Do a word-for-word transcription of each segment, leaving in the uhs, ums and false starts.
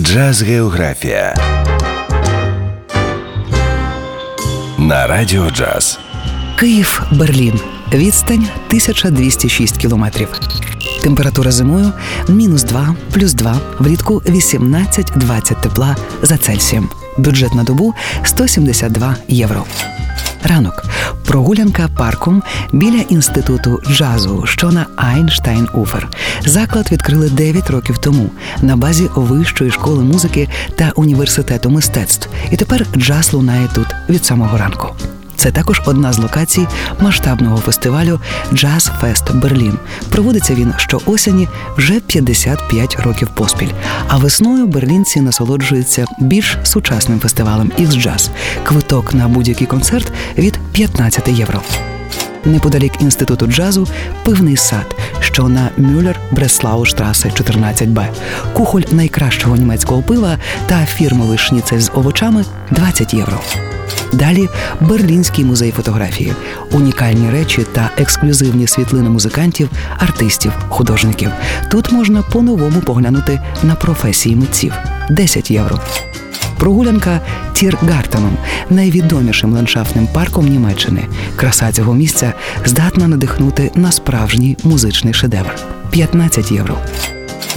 Джаз-географія на радіо джаз. Київ, Берлін. Відстань тисяча двісті шість кілометрів. Температура зимою – мінус два, плюс два, влітку – вісімнадцять-двадцять тепла за Цельсієм. Бюджет на добу – сто сімдесят два євро. Ранок. Прогулянка парком біля Інституту джазу, що на Einstein Уфер. Заклад відкрили дев'ять років тому на базі Вищої школи музики та університету мистецтв. І тепер джаз лунає тут від самого ранку. Це також одна з локацій масштабного фестивалю «Джаз-фест Берлін». Проводиться він щоосені вже п'ятдесят п'ять років поспіль. А весною берлінці насолоджуються більш сучасним фестивалем «Іхз-джаз». Квиток на будь-який концерт від п'ятнадцять євро. Неподалік Інституту джазу – пивний сад, що на Мюллер-Бреслауштрасе чотирнадцять бе. Кухоль найкращого німецького пива та фірмовий шніцель з овочами – двадцять євро. Далі – Берлінський музей фотографії. Унікальні речі та ексклюзивні світлини музикантів, артистів, художників. Тут можна по-новому поглянути на професії митців – десять євро. Прогулянка Тіргартеном – найвідомішим ландшафтним парком Німеччини. Краса цього місця здатна надихнути на справжній музичний шедевр – п'ятнадцять євро.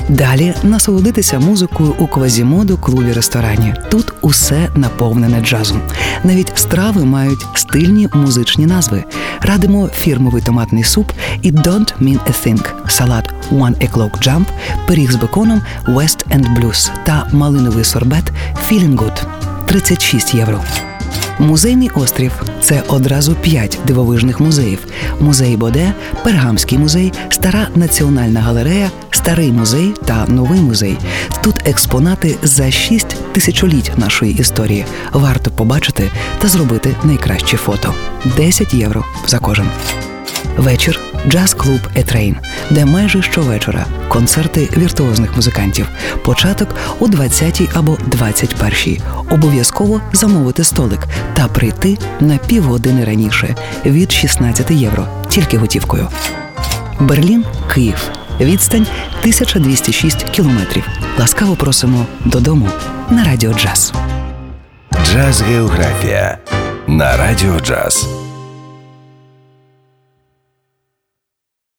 Далі насолодитися музикою у квазімодо клубі-ресторані. Тут усе наповнене джазом. Навіть страви мають стильні музичні назви. Радимо фірмовий томатний суп і «Don't mean a thing», салат «One o'clock jump», пиріг з беконом «West and Blues» та малиновий сорбет «Feeling good» – тридцять шість євро. Музейний острів – це одразу п'ять дивовижних музеїв. Музей Боде, Пергамський музей, Стара національна галерея, Старий музей та Новий музей. Тут експонати за шість тисячоліть нашої історії. Варто побачити та зробити найкращі фото. десять євро за кожен. Вечір – джаз-клуб «Е-Трейн», де майже щовечора концерти віртуозних музикантів. Початок о двадцятій або двадцять першій. Обов'язково замовити столик та прийти на півгодини раніше від шістнадцять євро, тільки готівкою. Берлін, Київ. Відстань тисяча двісті шість кілометрів. Ласкаво просимо додому на радіо джаз. Джаз-географія на радіо джаз.